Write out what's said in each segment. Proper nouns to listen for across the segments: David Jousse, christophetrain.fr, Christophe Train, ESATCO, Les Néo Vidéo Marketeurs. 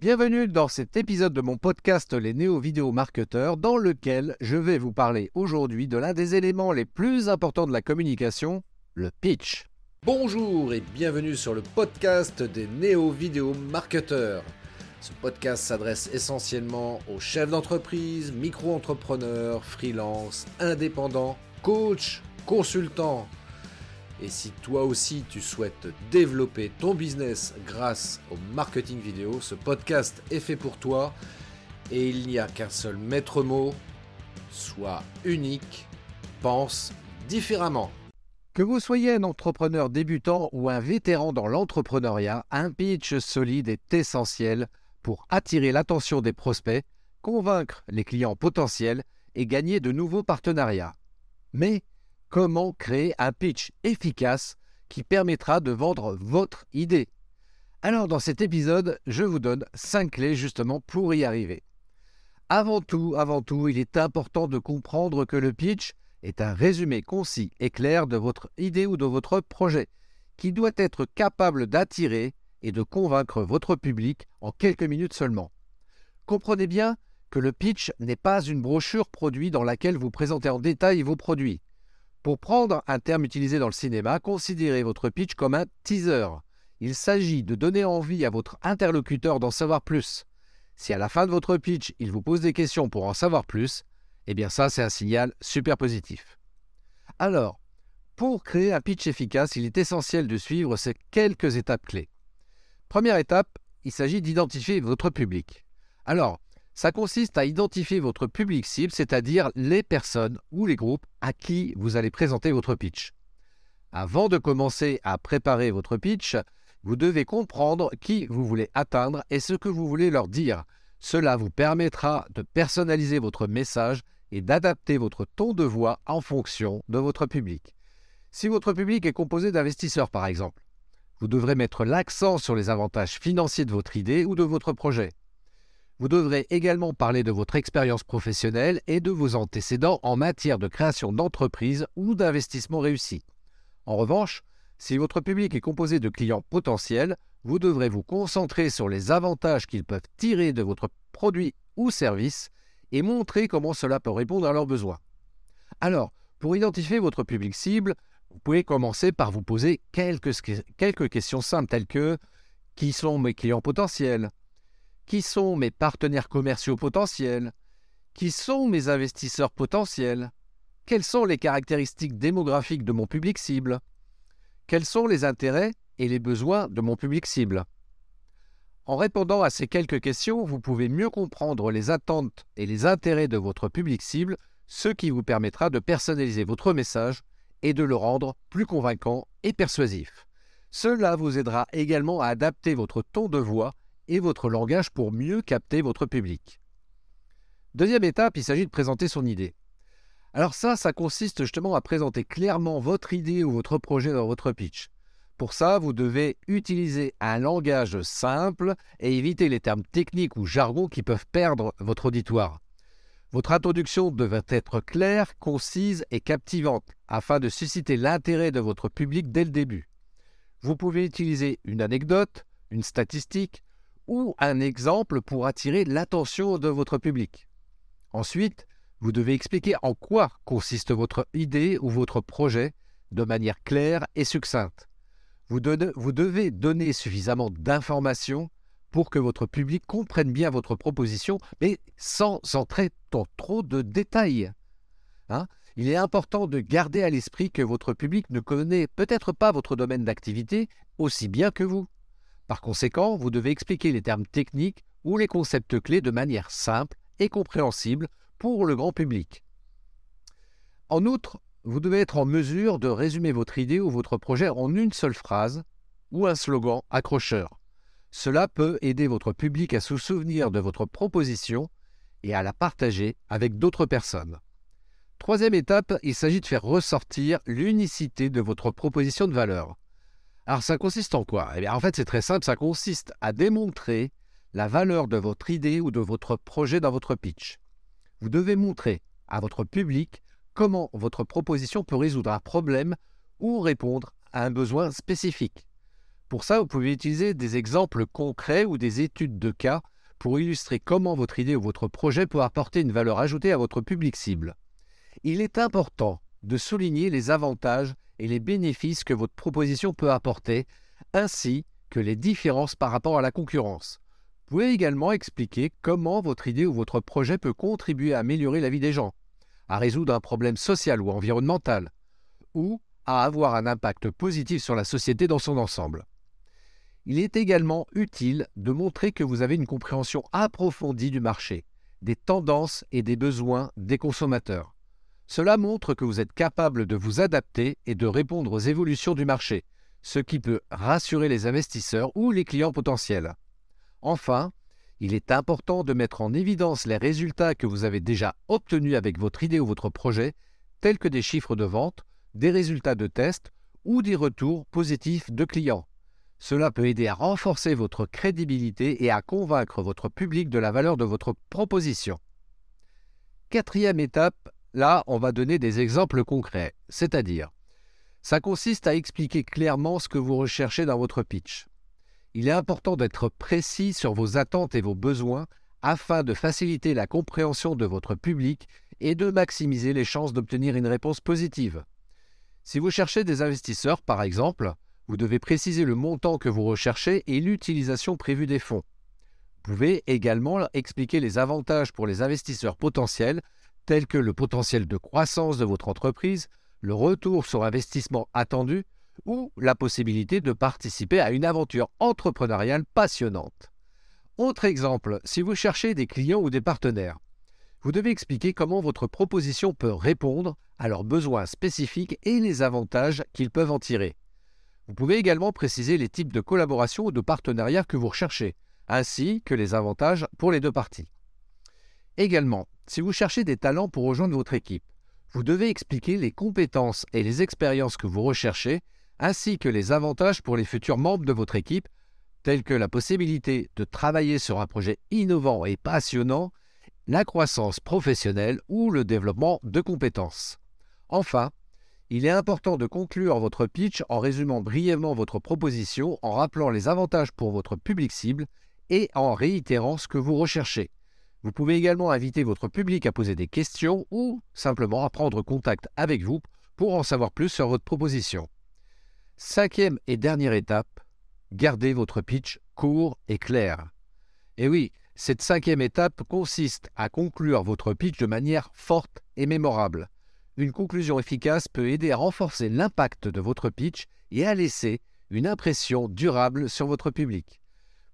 Bienvenue dans cet épisode de mon podcast Les Néo Vidéo Marketeurs, dans lequel je vais vous parler aujourd'hui de l'un des éléments les plus importants de la communication, le pitch. Bonjour et bienvenue sur le podcast des Néo Vidéo Marketeurs. Ce podcast s'adresse essentiellement aux chefs d'entreprise, micro-entrepreneurs, freelance, indépendants, coachs, consultants. Et si toi aussi tu souhaites développer ton business grâce au marketing vidéo, ce podcast est fait pour toi et il n'y a qu'un seul maître mot, sois unique, pense différemment. Que vous soyez un entrepreneur débutant ou un vétéran dans l'entrepreneuriat, un pitch solide est essentiel pour attirer l'attention des prospects, convaincre les clients potentiels et gagner de nouveaux partenariats. Mais comment créer un pitch efficace qui permettra de vendre votre idée? Alors dans cet épisode, je vous donne 5 clés justement pour y arriver. Avant tout, il est important de comprendre que le pitch est un résumé concis et clair de votre idée ou de votre projet, qui doit être capable d'attirer et de convaincre votre public en quelques minutes seulement. Comprenez bien que le pitch n'est pas une brochure produit dans laquelle vous présentez en détail vos produits. Pour prendre un terme utilisé dans le cinéma, considérez votre pitch comme un teaser. Il s'agit de donner envie à votre interlocuteur d'en savoir plus. Si à la fin de votre pitch, il vous pose des questions pour en savoir plus, eh bien ça, c'est un signal super positif. Alors, pour créer un pitch efficace, il est essentiel de suivre ces quelques étapes clés. Première étape, il s'agit d'identifier votre public. Alors, ça consiste à identifier votre public cible, c'est-à-dire les personnes ou les groupes à qui vous allez présenter votre pitch. Avant de commencer à préparer votre pitch, vous devez comprendre qui vous voulez atteindre et ce que vous voulez leur dire. Cela vous permettra de personnaliser votre message et d'adapter votre ton de voix en fonction de votre public. Si votre public est composé d'investisseurs par exemple, vous devrez mettre l'accent sur les avantages financiers de votre idée ou de votre projet. Vous devrez également parler de votre expérience professionnelle et de vos antécédents en matière de création d'entreprise ou d'investissement réussi. En revanche, si votre public est composé de clients potentiels, vous devrez vous concentrer sur les avantages qu'ils peuvent tirer de votre produit ou service et montrer comment cela peut répondre à leurs besoins. Alors, pour identifier votre public cible, vous pouvez commencer par vous poser quelques questions simples telles que « Qui sont mes clients potentiels ? » Qui sont mes partenaires commerciaux potentiels? Qui sont mes investisseurs potentiels? Quelles sont les caractéristiques démographiques de mon public cible? Quels sont les intérêts et les besoins de mon public cible? En répondant à ces quelques questions, vous pouvez mieux comprendre les attentes et les intérêts de votre public cible, ce qui vous permettra de personnaliser votre message et de le rendre plus convaincant et persuasif. Cela vous aidera également à adapter votre ton de voix et votre langage pour mieux capter votre public. Deuxième étape, il s'agit de présenter son idée. Alors ça consiste justement à présenter clairement votre idée ou votre projet dans votre pitch. Pour ça, vous devez utiliser un langage simple et éviter les termes techniques ou jargons qui peuvent perdre votre auditoire. Votre introduction devrait être claire, concise et captivante afin de susciter l'intérêt de votre public dès le début. Vous pouvez utiliser une anecdote, une statistique, ou un exemple pour attirer l'attention de votre public. Ensuite, vous devez expliquer en quoi consiste votre idée ou votre projet de manière claire et succincte. Vous devez donner suffisamment d'informations pour que votre public comprenne bien votre proposition, mais sans entrer dans trop de détails. Il est important de garder à l'esprit que votre public ne connaît peut-être pas votre domaine d'activité aussi bien que vous. Par conséquent, vous devez expliquer les termes techniques ou les concepts clés de manière simple et compréhensible pour le grand public. En outre, vous devez être en mesure de résumer votre idée ou votre projet en une seule phrase ou un slogan accrocheur. Cela peut aider votre public à se souvenir de votre proposition et à la partager avec d'autres personnes. Troisième étape, il s'agit de faire ressortir l'unicité de votre proposition de valeur. Alors ça consiste en quoi? Eh bien, en fait, c'est très simple, ça consiste à démontrer la valeur de votre idée ou de votre projet dans votre pitch. Vous devez montrer à votre public comment votre proposition peut résoudre un problème ou répondre à un besoin spécifique. Pour ça, vous pouvez utiliser des exemples concrets ou des études de cas pour illustrer comment votre idée ou votre projet peut apporter une valeur ajoutée à votre public cible. Il est important de souligner les avantages et les bénéfices que votre proposition peut apporter, ainsi que les différences par rapport à la concurrence. Vous pouvez également expliquer comment votre idée ou votre projet peut contribuer à améliorer la vie des gens, à résoudre un problème social ou environnemental, ou à avoir un impact positif sur la société dans son ensemble. Il est également utile de montrer que vous avez une compréhension approfondie du marché, des tendances et des besoins des consommateurs. Cela montre que vous êtes capable de vous adapter et de répondre aux évolutions du marché, ce qui peut rassurer les investisseurs ou les clients potentiels. Enfin, il est important de mettre en évidence les résultats que vous avez déjà obtenus avec votre idée ou votre projet, tels que des chiffres de vente, des résultats de tests ou des retours positifs de clients. Cela peut aider à renforcer votre crédibilité et à convaincre votre public de la valeur de votre proposition. Quatrième étape, là, on va donner des exemples concrets, c'est-à-dire, ça consiste à expliquer clairement ce que vous recherchez dans votre pitch. Il est important d'être précis sur vos attentes et vos besoins afin de faciliter la compréhension de votre public et de maximiser les chances d'obtenir une réponse positive. Si vous cherchez des investisseurs, par exemple, vous devez préciser le montant que vous recherchez et l'utilisation prévue des fonds. Vous pouvez également expliquer les avantages pour les investisseurs potentiels, tels que le potentiel de croissance de votre entreprise, le retour sur investissement attendu, ou la possibilité de participer à une aventure entrepreneuriale passionnante. Autre exemple, si vous cherchez des clients ou des partenaires, vous devez expliquer comment votre proposition peut répondre à leurs besoins spécifiques et les avantages qu'ils peuvent en tirer. Vous pouvez également préciser les types de collaboration ou de partenariat que vous recherchez, ainsi que les avantages pour les deux parties. Également, si vous cherchez des talents pour rejoindre votre équipe, vous devez expliquer les compétences et les expériences que vous recherchez, ainsi que les avantages pour les futurs membres de votre équipe, tels que la possibilité de travailler sur un projet innovant et passionnant, la croissance professionnelle ou le développement de compétences. Enfin, il est important de conclure votre pitch en résumant brièvement votre proposition, en rappelant les avantages pour votre public cible et en réitérant ce que vous recherchez. Vous pouvez également inviter votre public à poser des questions ou simplement à prendre contact avec vous pour en savoir plus sur votre proposition. Cinquième et dernière étape, gardez votre pitch court et clair. Et oui, cette cinquième étape consiste à conclure votre pitch de manière forte et mémorable. Une conclusion efficace peut aider à renforcer l'impact de votre pitch et à laisser une impression durable sur votre public.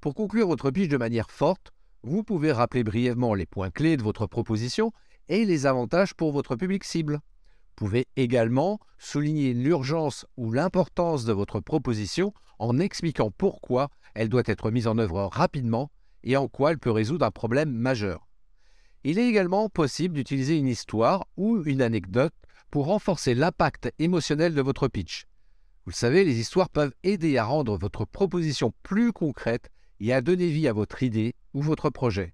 Pour conclure votre pitch de manière forte, vous pouvez rappeler brièvement les points clés de votre proposition et les avantages pour votre public cible. Vous pouvez également souligner l'urgence ou l'importance de votre proposition en expliquant pourquoi elle doit être mise en œuvre rapidement et en quoi elle peut résoudre un problème majeur. Il est également possible d'utiliser une histoire ou une anecdote pour renforcer l'impact émotionnel de votre pitch. Vous le savez, les histoires peuvent aider à rendre votre proposition plus concrète et à donner vie à votre idée ou votre projet.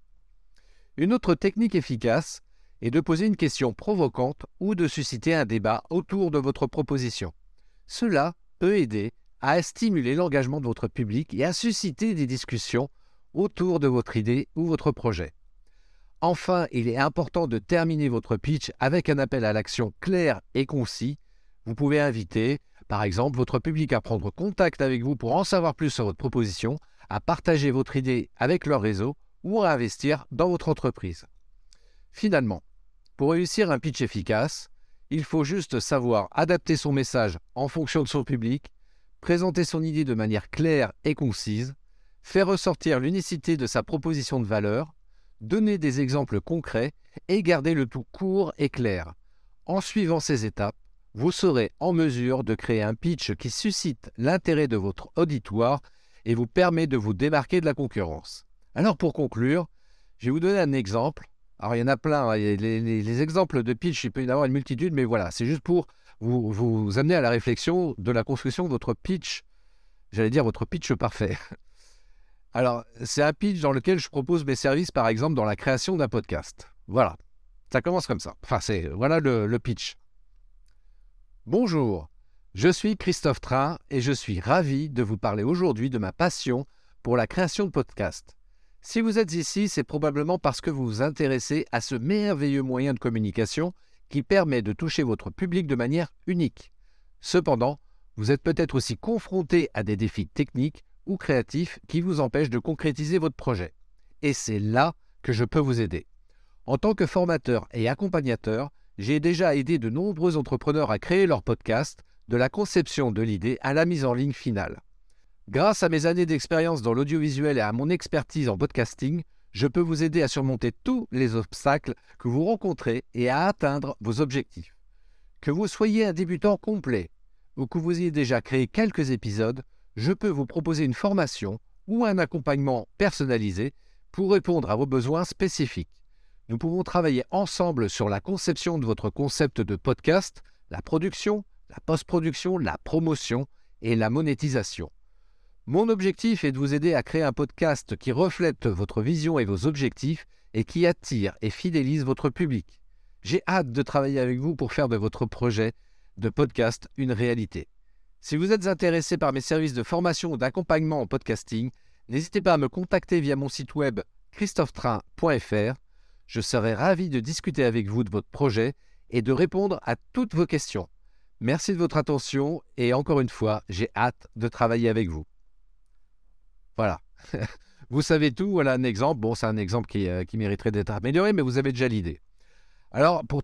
Une autre technique efficace et de poser une question provocante ou de susciter un débat autour de votre proposition. Cela peut aider à stimuler l'engagement de votre public et à susciter des discussions autour de votre idée ou votre projet. Enfin, il est important de terminer votre pitch avec un appel à l'action clair et concis. Vous pouvez inviter, par exemple, votre public à prendre contact avec vous pour en savoir plus sur votre proposition, à partager votre idée avec leur réseau ou à investir dans votre entreprise. Finalement, pour réussir un pitch efficace, il faut juste savoir adapter son message en fonction de son public, présenter son idée de manière claire et concise, faire ressortir l'unicité de sa proposition de valeur, donner des exemples concrets et garder le tout court et clair. En suivant ces étapes, vous serez en mesure de créer un pitch qui suscite l'intérêt de votre auditoire et vous permet de vous démarquer de la concurrence. Alors pour conclure, je vais vous donner un exemple. Alors, il y en a plein, hein. Les exemples de pitch, il peut y en avoir une multitude, mais voilà, c'est juste pour vous amener à la réflexion de la construction de votre pitch, j'allais dire votre pitch parfait. Alors, c'est un pitch dans lequel je propose mes services, par exemple, dans la création d'un podcast. Voilà, ça commence comme ça. Voilà le pitch. Bonjour, Je suis Christophe Train et je suis ravi de vous parler aujourd'hui de ma passion pour la création de podcasts. Si vous êtes ici, c'est probablement parce que vous vous intéressez à ce merveilleux moyen de communication qui permet de toucher votre public de manière unique. Cependant, vous êtes peut-être aussi confronté à des défis techniques ou créatifs qui vous empêchent de concrétiser votre projet. Et c'est là que je peux vous aider. En tant que formateur et accompagnateur, j'ai déjà aidé de nombreux entrepreneurs à créer leur podcast, de la conception de l'idée à la mise en ligne finale. Grâce à mes années d'expérience dans l'audiovisuel et à mon expertise en podcasting, je peux vous aider à surmonter tous les obstacles que vous rencontrez et à atteindre vos objectifs. Que vous soyez un débutant complet ou que vous ayez déjà créé quelques épisodes, je peux vous proposer une formation ou un accompagnement personnalisé pour répondre à vos besoins spécifiques. Nous pouvons travailler ensemble sur la conception de votre concept de podcast, la production, la post-production, la promotion et la monétisation. Mon objectif est de vous aider à créer un podcast qui reflète votre vision et vos objectifs et qui attire et fidélise votre public. J'ai hâte de travailler avec vous pour faire de votre projet de podcast une réalité. Si vous êtes intéressé par mes services de formation ou d'accompagnement en podcasting, n'hésitez pas à me contacter via mon site web christophetrain.fr. Je serai ravi de discuter avec vous de votre projet et de répondre à toutes vos questions. Merci de votre attention et encore une fois, j'ai hâte de travailler avec vous. Voilà, vous savez tout, voilà un exemple. Bon, c'est un exemple qui mériterait d'être amélioré, mais vous avez déjà l'idée. Alors, pour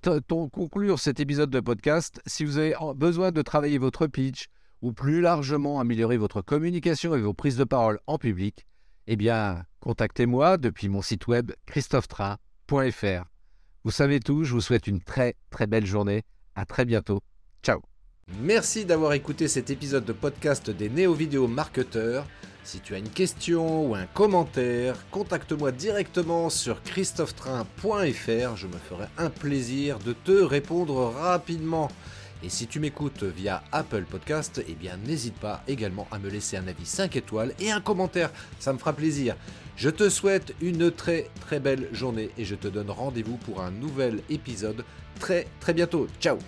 conclure cet épisode de podcast, si vous avez besoin de travailler votre pitch ou plus largement améliorer votre communication et vos prises de parole en public, eh bien, contactez-moi depuis mon site web christophetrain.fr. Vous savez tout, je vous souhaite une très très belle journée. À très bientôt. Ciao. Merci d'avoir écouté cet épisode de podcast des Néo Vidéo Marketeurs. Si tu as une question ou un commentaire, contacte-moi directement sur christophetrain.fr. Je me ferai un plaisir de te répondre rapidement. Et si tu m'écoutes via Apple Podcast, eh bien n'hésite pas également à me laisser un avis 5 étoiles et un commentaire. Ça me fera plaisir. Je te souhaite une très très belle journée et je te donne rendez-vous pour un nouvel épisode très très bientôt. Ciao.